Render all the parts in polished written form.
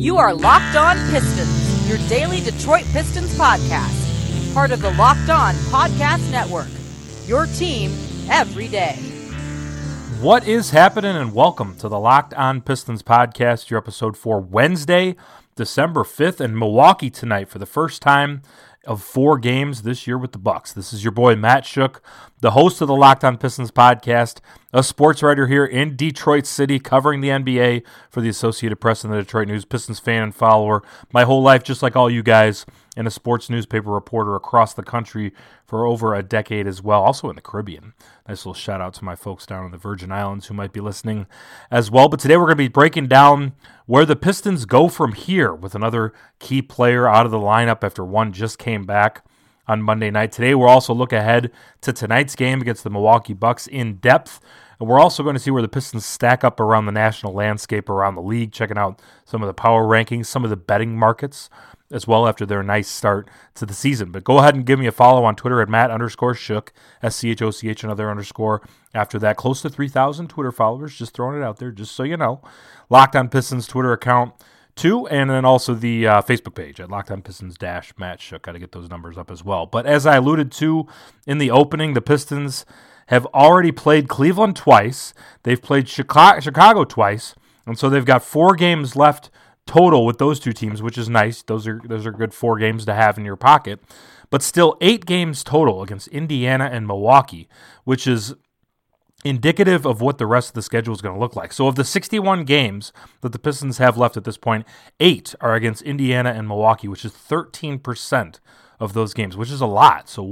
You are Locked On Pistons, your daily Detroit Pistons podcast. Part of the Locked On Podcast Network, your team every day. What is happening, and welcome to the Locked On Pistons podcast, your episode for Wednesday, December 5th, in Milwaukee tonight for the first time of four games this year with the Bucks. This is your boy Matt Shook, the host of the Locked On Pistons podcast, a sports writer here in Detroit City covering the NBA for the Associated Press and the Detroit News, Pistons fan and follower my whole life, just like all you guys, and a sports newspaper reporter across the country for over a decade as well, also in the Caribbean. Nice little shout out to my folks down in the Virgin Islands who might be listening as well. But today we're going to be breaking down where the Pistons go from here with another key player out of the lineup after one just came back on Monday night. Today, we'll also look ahead to tonight's game against the Milwaukee Bucks in depth, and we're also going to see where the Pistons stack up around the national landscape, around the league, checking out some of the power rankings, some of the betting markets as well after their nice start to the season. But go ahead and give me a follow on Twitter at Matt_Shook, S-C-H-O-C-H, another underscore after that. Close to 3,000 Twitter followers, just throwing it out there, just so you know. Locked On Pistons Twitter account, too, and then also the Facebook page at Locked On Pistons-Matt Shook. Got to get those numbers up as well. But as I alluded to in the opening, the Pistons have already played Cleveland twice. They've played Chicago twice, and so they've got four games left total with those two teams, which is nice. Those are good four games to have in your pocket. But still 8 games total against Indiana and Milwaukee, which is indicative of what the rest of the schedule is going to look like. So of the 61 games that the Pistons have left at this point, 8 are against Indiana and Milwaukee, which is 13% of those games, which is a lot. So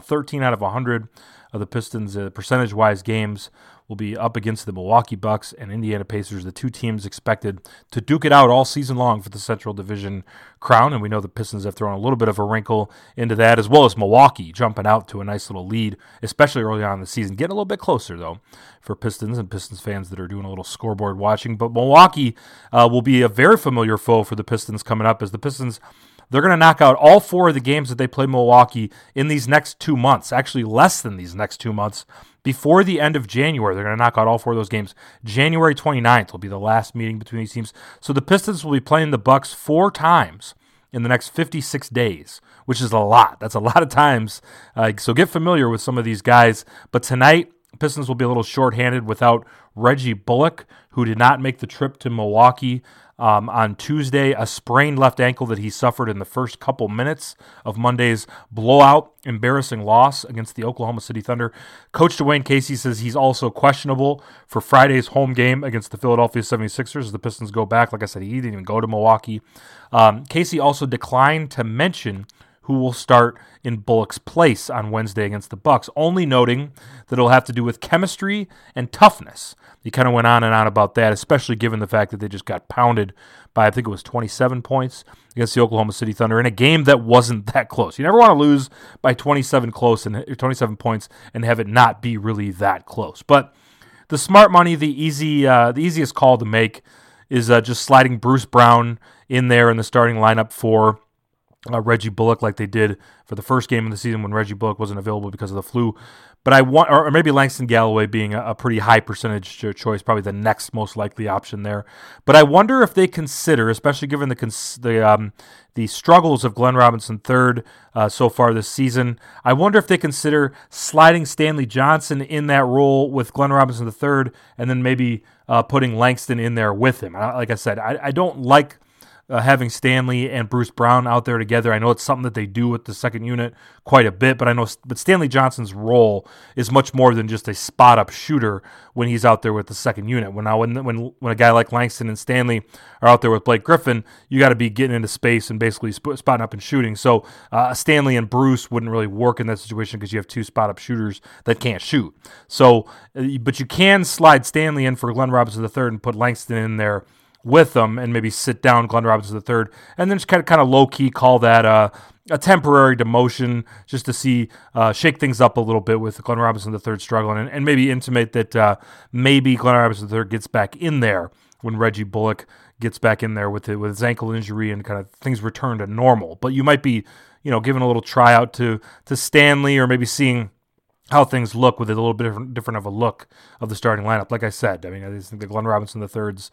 13 out of 100 of the Pistons percentage-wise games will be up against the Milwaukee Bucks and Indiana Pacers, the two teams expected to duke it out all season long for the Central Division crown. And we know the Pistons have thrown a little bit of a wrinkle into that, as well as Milwaukee jumping out to a nice little lead, especially early on in the season. Getting a little bit closer, though, for Pistons and Pistons fans that are doing a little scoreboard watching. But Milwaukee will be a very familiar foe for the Pistons coming up, as the Pistons, they're going to knock out all 4 of the games that they play Milwaukee in these next 2 months, actually less than these next 2 months. Before the end of January, they're going to knock out all 4 of those games. January 29th will be the last meeting between these teams. So the Pistons will be playing the Bucks 4 times in the next 56 days, which is a lot. That's a lot of times. So get familiar with some of these guys. But tonight, Pistons will be a little shorthanded without Reggie Bullock, who did not make the trip to Milwaukee on Tuesday, a sprained left ankle that he suffered in the first couple minutes of Monday's blowout, embarrassing loss against the Oklahoma City Thunder. Coach Dwayne Casey says he's also questionable for Friday's home game against the Philadelphia 76ers as the Pistons go back. Like I said, he didn't even go to Milwaukee. Casey also declined to mention who will start in Bullock's place on Wednesday against the Bucks, only noting that it'll have to do with chemistry and toughness. He kind of went on and on about that, especially given the fact that they just got pounded by, I think it was 27 points against the Oklahoma City Thunder in a game that wasn't that close. You never want to lose by 27 points and have it not be really that close. But the smart money, the easiest call to make is just sliding Bruce Brown in there in the starting lineup for Reggie Bullock, like they did for the first game of the season when Reggie Bullock wasn't available because of the flu. But or maybe Langston Galloway being a pretty high percentage choice, probably the next most likely option there. But I wonder if they consider, especially given the struggles of Glenn Robinson III so far this season, I wonder if they consider sliding Stanley Johnson in that role with Glenn Robinson III, and then maybe putting Langston in there with him. Like I said, I don't like having Stanley and Bruce Brown out there together. I know it's something that they do with the second unit quite a bit, but Stanley Johnson's role is much more than just a spot-up shooter when he's out there with the second unit. When a guy like Langston and Stanley are out there with Blake Griffin, you got to be getting into space and basically spotting up and shooting. So Stanley and Bruce wouldn't really work in that situation because you have two spot-up shooters that can't shoot. So, but you can slide Stanley in for Glenn Robinson III and put Langston in there with them, and maybe sit down Glenn Robinson III, and then just kind of low-key call that a temporary demotion, just to see shake things up a little bit with Glenn Robinson III struggling, and maybe intimate that maybe Glenn Robinson III gets back in there when Reggie Bullock gets back in there with his ankle injury and kind of things return to normal. But you might be, giving a little tryout to Stanley, or maybe seeing how things look with a little bit different of a look of the starting lineup. Like I said, I just think that Glenn Robinson III's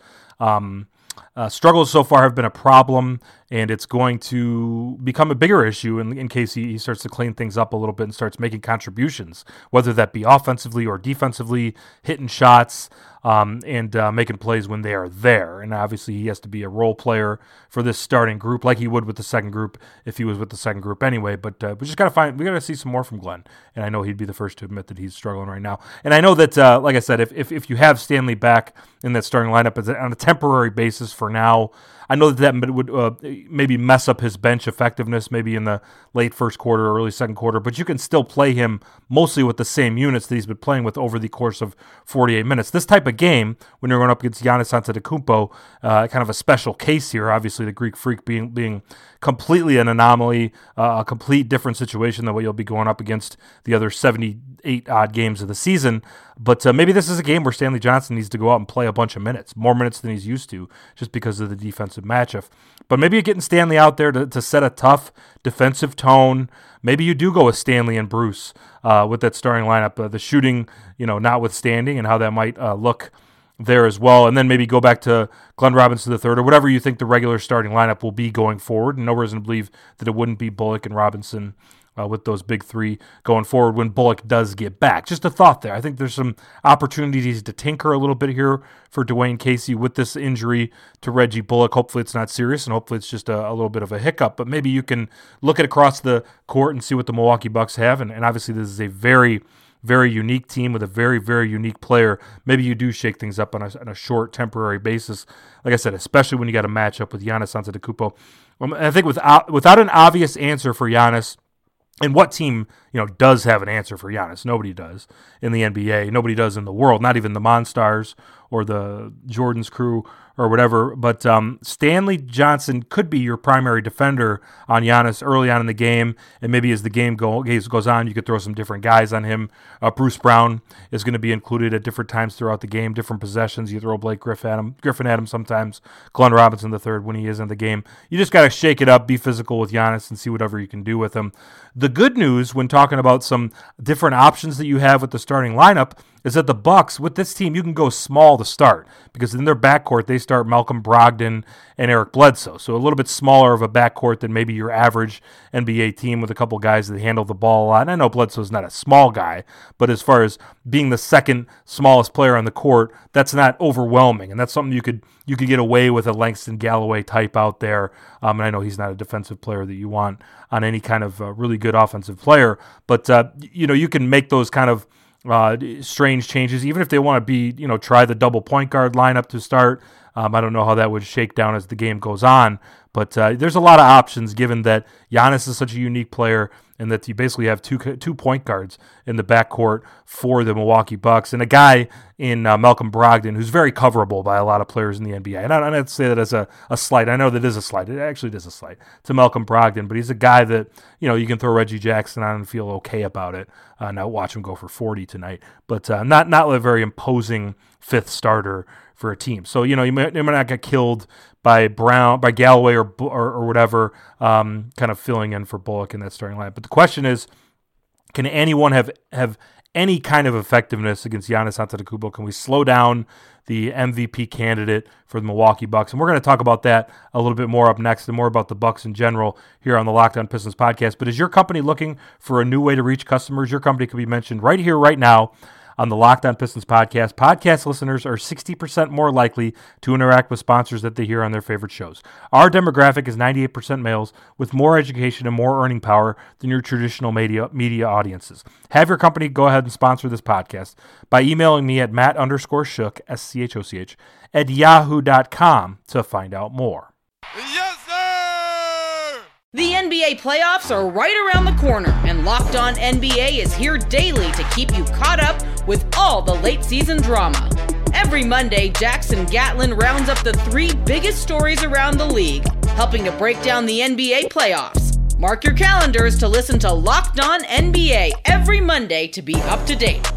struggles so far have been a problem, and it's going to become a bigger issue in case he starts to clean things up a little bit and starts making contributions, whether that be offensively or defensively, hitting shots and making plays when they are there. And obviously he has to be a role player for this starting group, like he would with the second group if he was with the second group anyway. But we got to see some more from Glenn, and I know he'd be the first to admit that he's struggling right now. And I know that, like I said, if you have Stanley back in that starting lineup on a temporary basis for now, I know that would maybe mess up his bench effectiveness maybe in the late first quarter or early second quarter, but you can still play him mostly with the same units that he's been playing with over the course of 48 minutes. This type of game, when you're going up against Giannis Antetokounmpo, kind of a special case here, obviously the Greek Freak being completely an anomaly, a complete different situation than what you'll be going up against the other 78-odd games of the season. But maybe this is a game where Stanley Johnson needs to go out and play a bunch of minutes, more minutes than he's used to, just because of the defensive matchup. But maybe you're getting Stanley out there to set a tough defensive tone. Maybe you do go with Stanley and Bruce with that starting lineup, the shooting, notwithstanding, and how that might look there as well. And then maybe go back to Glenn Robinson III, or whatever you think the regular starting lineup will be going forward. And no reason to believe that it wouldn't be Bullock and Robinson with those big three going forward when Bullock does get back. Just a thought there. I think there's some opportunities to tinker a little bit here for Dwayne Casey with this injury to Reggie Bullock. Hopefully it's not serious, and hopefully it's just a little bit of a hiccup. But maybe you can look at across the court and see what the Milwaukee Bucks have. And obviously this is a very, very unique team with a very, very unique player. Maybe you do shake things up on a short, temporary basis. Like I said, especially when you got a matchup with Giannis Antetokounmpo. I think without an obvious answer for Giannis, and what team, does have an answer for Giannis? Nobody does in the NBA. Nobody does in the world, not even the Monstars or the Jordan's crew or whatever. But Stanley Johnson could be your primary defender on Giannis early on in the game. And maybe as the game goes on, you could throw some different guys on him. Bruce Brown is going to be included at different times throughout the game, different possessions. You throw Blake Griffin at him sometimes. Glenn Robinson III when he is in the game. You just got to shake it up, be physical with Giannis, and see whatever you can do with him. The good news when talking about some different options that you have with the starting lineup is that the Bucks, with this team, you can go small to start, because in their backcourt, they start Malcolm Brogdon and Eric Bledsoe. So a little bit smaller of a backcourt than maybe your average NBA team, with a couple guys that handle the ball a lot. And I know Bledsoe's not a small guy, but as far as being the second smallest player on the court, that's not overwhelming. And that's something you could get away with a Langston Galloway type out there. And I know he's not a defensive player that you want on any kind of really good offensive player. But, you can make those kind of strange changes, even if they want to be, try the double point guard lineup to start. I don't know how that would shake down as the game goes on, but there's a lot of options given that Giannis is such a unique player, and that you basically have two point guards in the backcourt for the Milwaukee Bucks, and a guy in Malcolm Brogdon who's very coverable by a lot of players in the NBA. And I don't have to say that as a slight. I know that is a slight. It actually is a slight to Malcolm Brogdon, but he's a guy that, you can throw Reggie Jackson on and feel okay about it. Now watch him go for 40 tonight, but not a very imposing fifth starter for a team. So, you might not get killed by Brown, by Galloway or whatever, kind of filling in for Bullock in that starting lineup. But the question is, can anyone have any kind of effectiveness against Giannis Antetokounmpo? Can we slow down the MVP candidate for the Milwaukee Bucks? And we're going to talk about that a little bit more up next, and more about the Bucks in general here on the Locked On Pistons podcast. But is your company looking for a new way to reach customers? Your company could be mentioned right here, right now on the Locked On Pistons podcast, podcast listeners are 60% more likely to interact with sponsors that they hear on their favorite shows. Our demographic is 98% males with more education and more earning power than your traditional media audiences. Have your company go ahead and sponsor this podcast by emailing me at matt_shook, S-C-H-O-C-H, at yahoo.com to find out more. Yes, sir! The NBA playoffs are right around the corner, and Locked On NBA is here daily to keep you caught up with all the late season drama. Every Monday, Jackson Gatlin rounds up the three biggest stories around the league, helping to break down the NBA playoffs. Mark your calendars to listen to Locked On NBA every Monday to be up to date.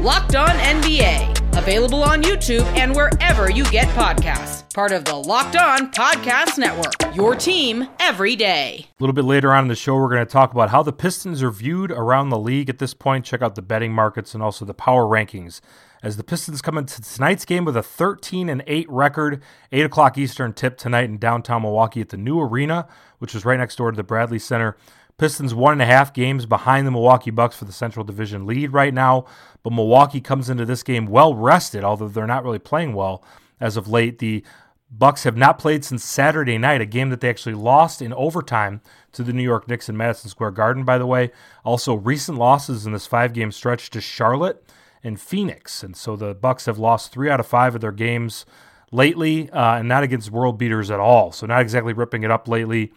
Locked On NBA, available on YouTube and wherever you get podcasts. Part of the Locked On Podcast Network, your team every day. A little bit later on in the show, we're going to talk about how the Pistons are viewed around the league at this point. Check out the betting markets and also the power rankings, as the Pistons come into tonight's game with a 13-8 record. 8 o'clock Eastern tip tonight in downtown Milwaukee at the new arena, which is right next door to the Bradley Center. Pistons 1.5 games behind the Milwaukee Bucks for the Central Division lead right now, but Milwaukee comes into this game well-rested, although they're not really playing well as of late. The Bucks have not played since Saturday night, a game that they actually lost in overtime to the New York Knicks in Madison Square Garden, by the way. Also, recent losses in this 5-game stretch to Charlotte and Phoenix, and so the Bucks have lost 3 out of 5 of their games lately, and not against world beaters at all, so not exactly ripping it up lately.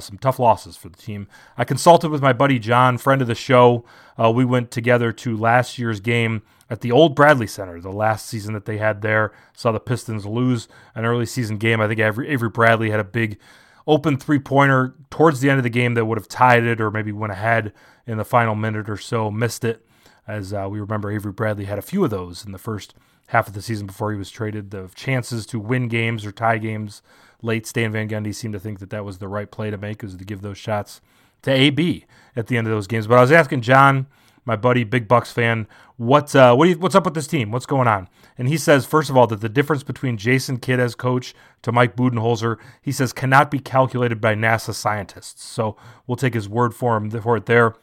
Some tough losses for the team. I consulted with my buddy John, friend of the show. We went together to last year's game at the old Bradley Center, the last season that they had there. Saw the Pistons lose an early season game. I think Avery Bradley had a big open three-pointer towards the end of the game that would have tied it, or maybe went ahead in the final minute or so, missed it. As we remember, Avery Bradley had a few of those in the first half of the season before he was traded. The chances to win games or tie games late, Stan Van Gundy seemed to think that that was the right play to make, was to give those shots to AB at the end of those games. But I was asking John, my buddy, big Bucks fan, what's up with this team? What's going on? And he says, first of all, that the difference between Jason Kidd as coach to Mike Budenholzer, he says, cannot be calculated by NASA scientists. So we'll take his word for it there.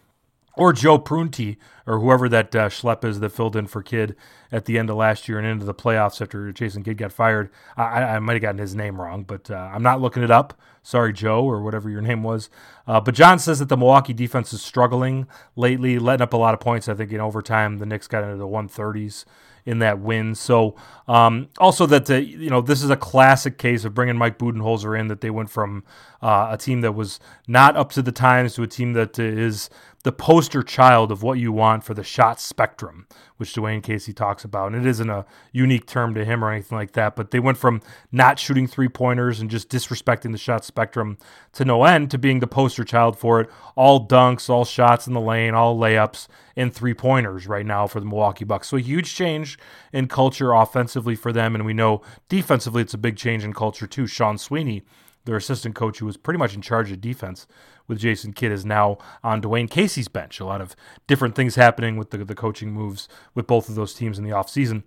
Or Joe Prunty, or whoever that schlep is that filled in for Kidd at the end of last year and into the playoffs after Jason Kidd got fired. I might have gotten his name wrong, but I'm not looking it up. Sorry, Joe, or whatever your name was. But John says that the Milwaukee defense is struggling lately, letting up a lot of points. I think in overtime, the Knicks got into the 130s in that win. So also that, this is a classic case of bringing Mike Budenholzer in, that they went from a team that was not up to the times to a team that is the poster child of what you want for the shot spectrum, which Dwayne Casey talks about. And it isn't a unique term to him or anything like that, but they went from not shooting three-pointers and just disrespecting the shot spectrum to no end to being the poster child for it. All dunks, all shots in the lane, all layups, and three-pointers right now for the Milwaukee Bucks. So a huge change in culture offensively for them, and we know defensively it's a big change in culture too. Sean Sweeney, their assistant coach, who was pretty much in charge of defense with Jason Kidd, is now on Dwayne Casey's bench. A lot of different things happening with the coaching moves with both of those teams in the offseason.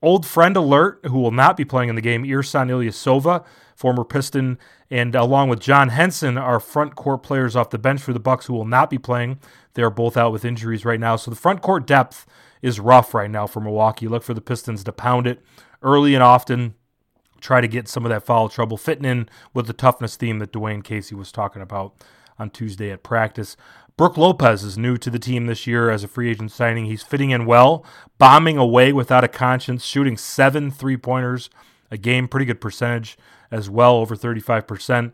Old friend alert, who will not be playing in the game, Ersan Ilyasova, former Piston, and along with John Henson, are front court players off the bench for the Bucks who will not be playing. They are both out with injuries right now. So the front court depth is rough right now for Milwaukee. Look for the Pistons to pound it early and often, try to get some of that foul trouble, fitting in with the toughness theme that Dwayne Casey was talking about on Tuesday at practice. Brooke Lopez is new to the team this year as a free agent signing. He's fitting in well, bombing away without a conscience, shooting 7 3-pointers a game, pretty good percentage as well, over 35%.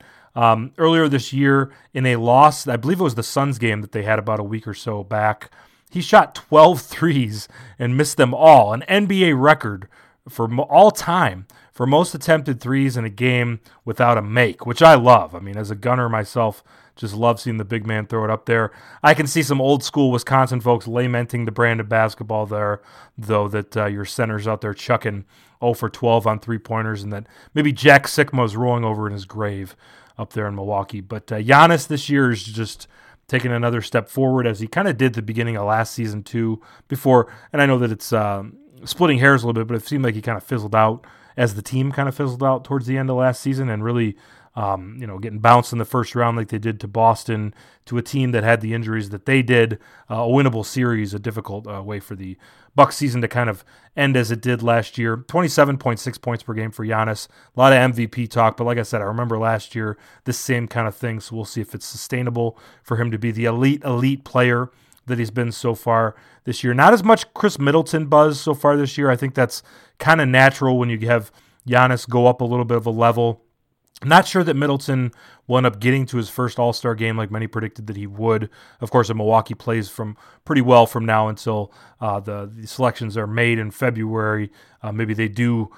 Earlier this year in a loss, I believe it was the Suns game that they had about a week or so back, he shot 12 threes and missed them all, an NBA record for all time for most attempted threes in a game without a make, which I love. I mean, as a gunner myself, just love seeing the big man throw it up there. I can see some old school Wisconsin folks lamenting the brand of basketball there, though, that your center's out there chucking 0 for 12 on three-pointers, and that maybe Jack Sikma's rolling over in his grave up there in Milwaukee. But Giannis this year is just taking another step forward, as he kind of did the beginning of last season too, before, and I know that it's splitting hairs a little bit, but it seemed like he kind of fizzled out as the team kind of fizzled out towards the end of last season, and really getting bounced in the first round like they did to Boston, to a team that had the injuries that they did, a winnable series, a difficult way for the Bucks season to kind of end as it did last year. 27.6 points per game for Giannis. A lot of MVP talk, but like I said, I remember last year this same kind of thing, so we'll see if it's sustainable for him to be the elite player that he's been so far this year. Not as much Chris Middleton buzz so far this year. I think that's kind of natural when you have Giannis go up a little bit of a level. Not sure that Middleton will end up getting to his first All-Star game like many predicted that he would. Of course, if Milwaukee plays from pretty well from now until the selections are made in February, maybe they do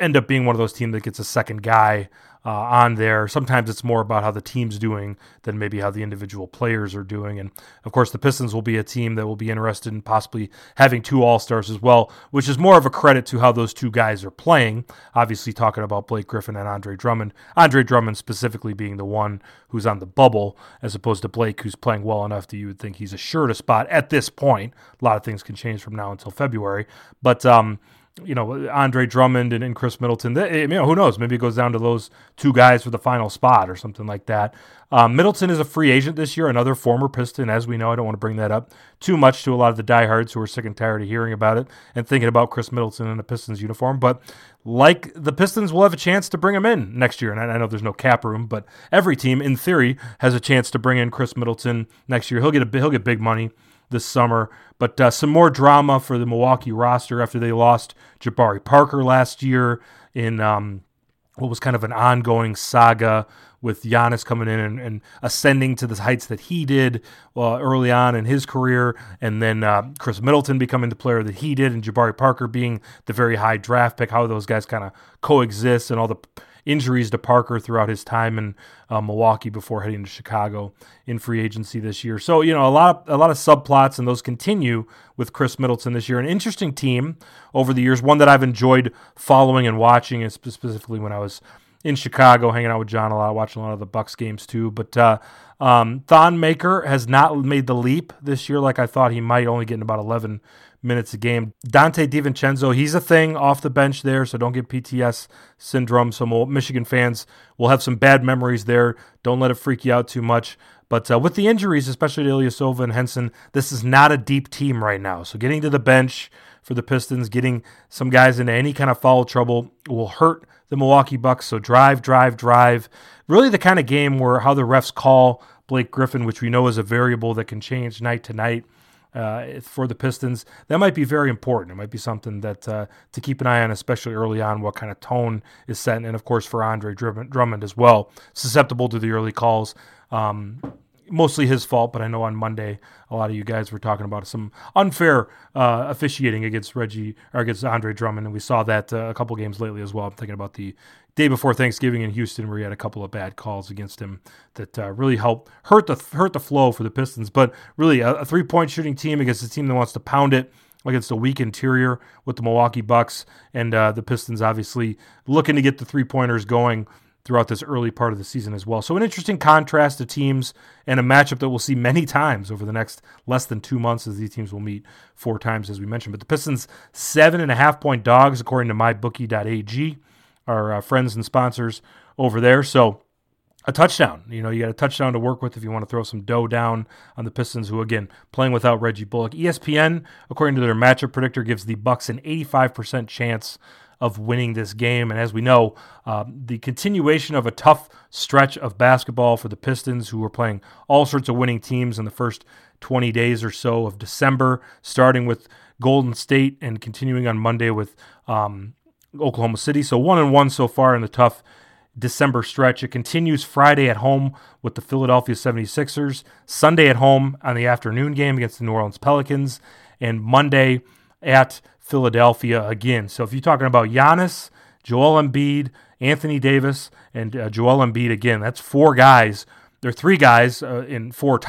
end up being one of those teams that gets a second guy on there. Sometimes it's more about how the team's doing than maybe how the individual players are doing. And of course, the Pistons will be a team that will be interested in possibly having two All-Stars as well, which is more of a credit to how those two guys are playing. Obviously, talking about Blake Griffin and Andre Drummond. Andre Drummond specifically being the one who's on the bubble, as opposed to Blake, who's playing well enough that you would think he's assured a spot at this point. A lot of things can change from now until February, but Andre Drummond and Chris Middleton, who knows? Maybe it goes down to those two guys for the final spot or something like that. Middleton is a free agent this year, another former Piston, as we know. I don't want to bring that up too much to a lot of the diehards who are sick and tired of hearing about it and thinking about Chris Middleton in a Pistons uniform. But like the Pistons will have a chance to bring him in next year. And I know there's no cap room, but every team, in theory, has a chance to bring in Chris Middleton next year. He'll get big money this summer, but some more drama for the Milwaukee roster after they lost Jabari Parker last year in what was kind of an ongoing saga with Giannis coming in and ascending to the heights that he did early on in his career, and then Chris Middleton becoming the player that he did, and Jabari Parker being the very high draft pick, how those guys kind of coexist, and all the injuries to Parker throughout his time in Milwaukee before heading to Chicago in free agency this year. So, a lot of subplots, and those continue with Chris Middleton this year. An interesting team over the years, one that I've enjoyed following and watching, and specifically when I was in Chicago, hanging out with John a lot, watching a lot of the Bucks games too. But Thon Maker has not made the leap this year like I thought he might, only getting about 11 minutes a game. Dante DiVincenzo, he's a thing off the bench there, so don't get PTS syndrome. Some old Michigan fans will have some bad memories there. Don't let it freak you out too much. But with the injuries, especially to Ilyasova and Henson, this is not a deep team right now. So getting to the bench for the Pistons, getting some guys into any kind of foul trouble will hurt the Milwaukee Bucks. So drive. Really the kind of game where how the refs call Blake Griffin, which we know is a variable that can change night to night for the Pistons, that might be very important. It might be something that to keep an eye on, especially early on, what kind of tone is set. And, of course, for Andre Drummond as well, susceptible to the early calls. Mostly his fault, but I know on Monday a lot of you guys were talking about some unfair officiating against Andre Drummond, and we saw that a couple games lately as well. I'm thinking about the day before Thanksgiving in Houston where he had a couple of bad calls against him that really helped hurt the flow for the Pistons. But really a three-point shooting team against a team that wants to pound it, against a weak interior with the Milwaukee Bucks, and the Pistons obviously looking to get the three-pointers going throughout this early part of the season as well. So an interesting contrast of teams and a matchup that we'll see many times over the next less than 2 months, as these teams will meet four times, as we mentioned. But the Pistons, 7.5-point dogs, according to mybookie.ag, our friends and sponsors over there. So a touchdown. You got a touchdown to work with if you want to throw some dough down on the Pistons, who, again, playing without Reggie Bullock. ESPN, according to their matchup predictor, gives the Bucks an 85% chance of winning this game. And as we know, the continuation of a tough stretch of basketball for the Pistons, who were playing all sorts of winning teams in the first 20 days or so of December, starting with Golden State and continuing on Monday with Oklahoma City. So 1-1 so far in the tough December stretch. It continues Friday at home with the Philadelphia 76ers, Sunday at home on the afternoon game against the New Orleans Pelicans, and Monday at Philadelphia again. So if you're talking about Giannis, Joel Embiid, Anthony Davis, and Joel Embiid again, that's four guys. There are three guys in four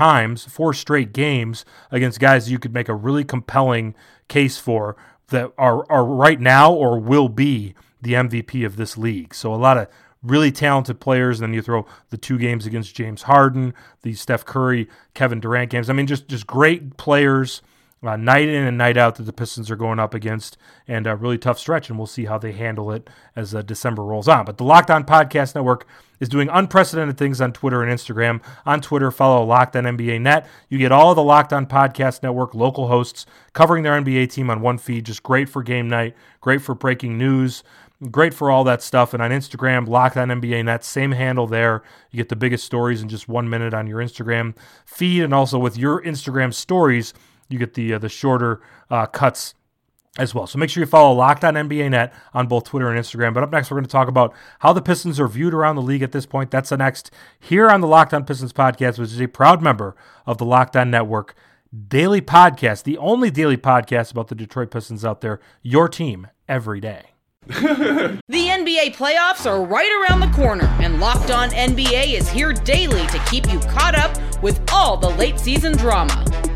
straight games against guys you could make a really compelling case for that are right now or will be the MVP of this league. So a lot of really talented players, and then you throw the two games against James Harden, the Steph Curry, Kevin Durant games. I mean, just great players night in and night out that the Pistons are going up against, and a really tough stretch, and we'll see how they handle it as December rolls on. But the Locked On Podcast Network is doing unprecedented things on Twitter and Instagram. On Twitter, follow Locked On NBA Net. You get all of the Locked On Podcast Network local hosts covering their NBA team on one feed. Just great for game night, great for breaking news, great for all that stuff. And on Instagram, Locked On NBA Net, same handle there. You get the biggest stories in just 1 minute on your Instagram feed, and also with your Instagram stories, you get the shorter cuts as well. So make sure you follow Locked On NBA Net on both Twitter and Instagram. But up next, we're going to talk about how the Pistons are viewed around the league at this point. That's the next here on the Locked On Pistons podcast, which is a proud member of the Locked On Network daily podcast, the only daily podcast about the Detroit Pistons out there, your team every day. The NBA playoffs are right around the corner, and Locked On NBA is here daily to keep you caught up with all the late season drama.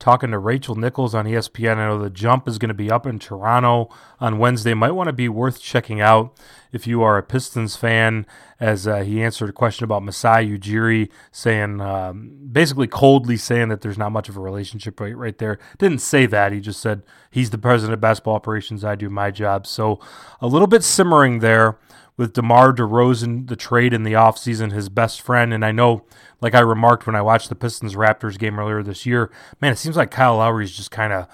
talking to Rachel Nichols on ESPN. I know The Jump is going to be up in Toronto on Wednesday. Might want to be worth checking out if you are a Pistons fan, as he answered a question about Masai Ujiri, saying, basically coldly saying that there's not much of a relationship right there. Didn't say that. He just said, he's the president of basketball operations. I do my job. So a little bit simmering there with DeMar DeRozan, the trade in the offseason, his best friend. And I know, like I remarked when I watched the Pistons-Raptors game earlier this year, man, it seems like Kyle Lowry is just kind of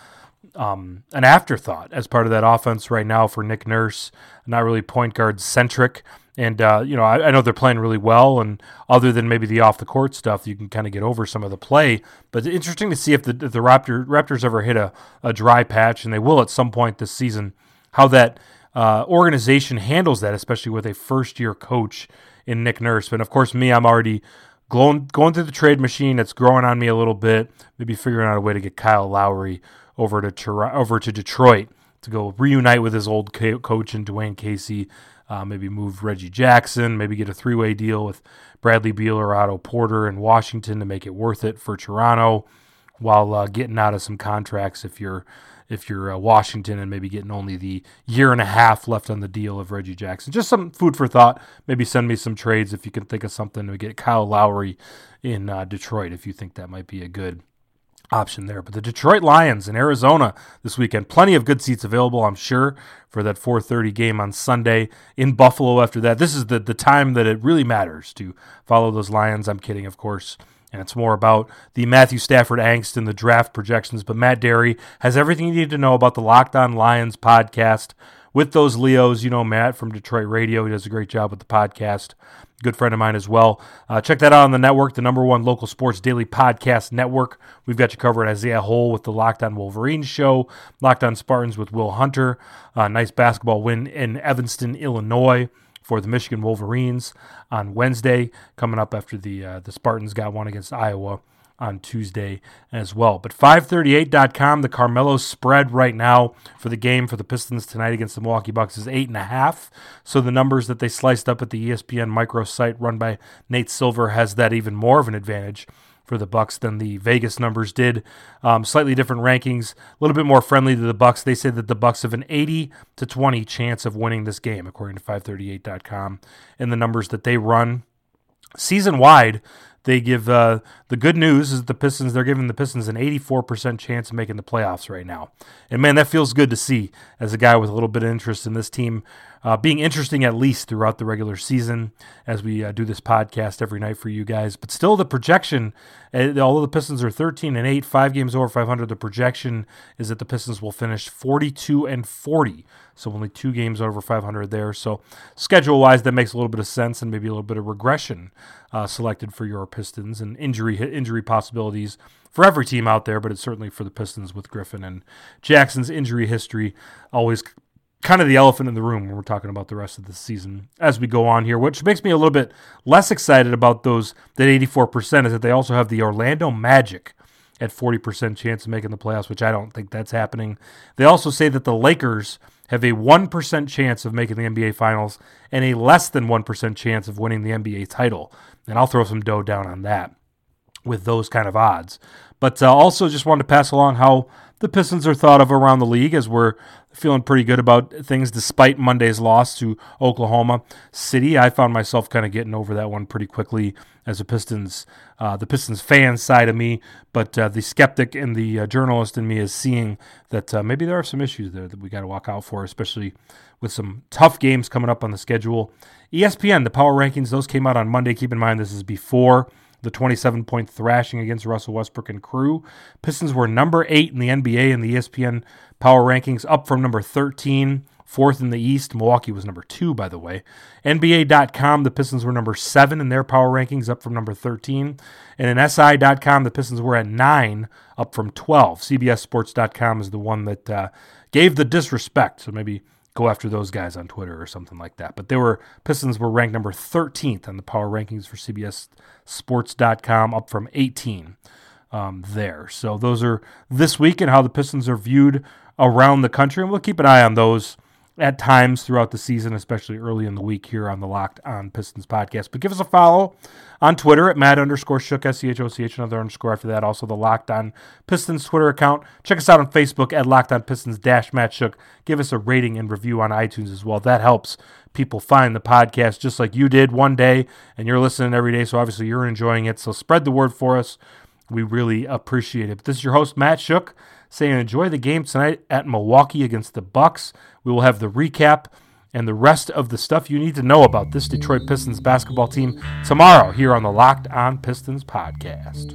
an afterthought as part of that offense right now for Nick Nurse, not really point guard-centric. And, I know they're playing really well, and other than maybe the off-the-court stuff, you can kind of get over some of the play. But it's interesting to see if the Raptors ever hit a dry patch, and they will at some point this season, how that organization handles that, especially with a first-year coach in Nick Nurse. And, of course, me, I'm already going through the trade machine. That's growing on me a little bit, maybe figuring out a way to get Kyle Lowry over to Detroit to go reunite with his old coach and Dwayne Casey, maybe move Reggie Jackson, maybe get a three-way deal with Bradley Beal or Otto Porter in Washington to make it worth it for Toronto, while getting out of some contracts if you're Washington, and maybe getting only the year and a half left on the deal of Reggie Jackson. Just some food for thought. Maybe send me some trades if you can think of something to get Kyle Lowry in Detroit, if you think that might be a good option there. But the Detroit Lions in Arizona this weekend. Plenty of good seats available, I'm sure, for that 4:30 game on Sunday in Buffalo after that. This is the time that it really matters to follow those Lions. I'm kidding, of course. And it's more about the Matthew Stafford angst and the draft projections. But Matt Derry has everything you need to know about the Locked On Lions podcast with those Leos. You know Matt from Detroit Radio. He does a great job with the podcast. Good friend of mine as well. Check that out on the network, the #1 local sports daily podcast network. We've got you covered. Isaiah Hole with the Locked On Wolverines show. Locked On Spartans with Will Hunter. Nice basketball win in Evanston, Illinois, for the Michigan Wolverines on Wednesday, coming up after the Spartans got one against Iowa on Tuesday as well. But 538.com, the Carmelo spread right now for the game for the Pistons tonight against the Milwaukee Bucks is 8.5. So the numbers that they sliced up at the ESPN micro site run by Nate Silver has that even more of an advantage for the Bucks than the Vegas numbers did. Slightly different rankings, a little bit more friendly to the Bucks. They say that the Bucks have an 80-20 chance of winning this game, according to 538.com. And the numbers that they run season-wide, they give the good news is the Pistons, they're giving the Pistons an 84% chance of making the playoffs right now. And, man, that feels good to see as a guy with a little bit of interest in this team being interesting at least throughout the regular season as we do this podcast every night for you guys. But still the projection, although the Pistons are 13-8, 5 games over 500, the projection is that the Pistons will finish 42-40. So only 2 games over 500 there. So schedule-wise, that makes a little bit of sense, and maybe a little bit of regression selected for your Pistons, and injury possibilities for every team out there, but it's certainly for the Pistons with Griffin and Jackson's injury history, always kind of the elephant in the room when we're talking about the rest of the season as we go on here, which makes me a little bit less excited about that 84% is that they also have the Orlando Magic at 40% chance of making the playoffs, which I don't think that's happening. They also say that the Lakers have a 1% chance of making the NBA Finals and a less than 1% chance of winning the NBA title. And I'll throw some dough down on that with those kind of odds. But also just wanted to pass along how the Pistons are thought of around the league, as we're feeling pretty good about things despite Monday's loss to Oklahoma City. I found myself kind of getting over that one pretty quickly as a Pistons, the Pistons fan side of me. But the skeptic and the journalist in me is seeing that maybe there are some issues there that we got to watch out for, especially with some tough games coming up on the schedule. ESPN, the power rankings, those came out on Monday. Keep in mind this is before the 27-point thrashing against Russell Westbrook and crew. Pistons were number 8 in the NBA in the ESPN power rankings, up from number 13, fourth in the East. Milwaukee was number 2, by the way. NBA.com, the Pistons were number 7 in their power rankings, up from number 13. And in SI.com, the Pistons were at 9, up from 12. CBSSports.com is the one that gave the disrespect, so maybe go after those guys on Twitter or something like that. But Pistons were ranked number 13th on the power rankings for CBSSports.com, up from 18 there. So those are this week and how the Pistons are viewed around the country. And we'll keep an eye on those at times throughout the season, especially early in the week here on the Locked On Pistons podcast. But give us a follow on Twitter at Matt_Shook, S-C-H-O-C-H, another underscore after that. Also the Locked On Pistons Twitter account. Check us out on Facebook at Locked On Pistons _Matt Shook. Give us a rating and review on iTunes as well. That helps people find the podcast just like you did one day, and you're listening every day, so obviously you're enjoying it. So spread the word for us. We really appreciate it. But this is your host, Matt Shook, saying enjoy the game tonight at Milwaukee against the Bucks. We will have the recap and the rest of the stuff you need to know about this Detroit Pistons basketball team tomorrow here on the Locked On Pistons podcast.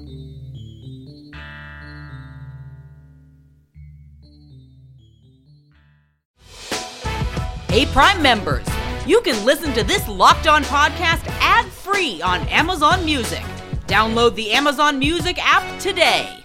Hey, Prime members, you can listen to this Locked On podcast ad-free on Amazon Music. Download the Amazon Music app today.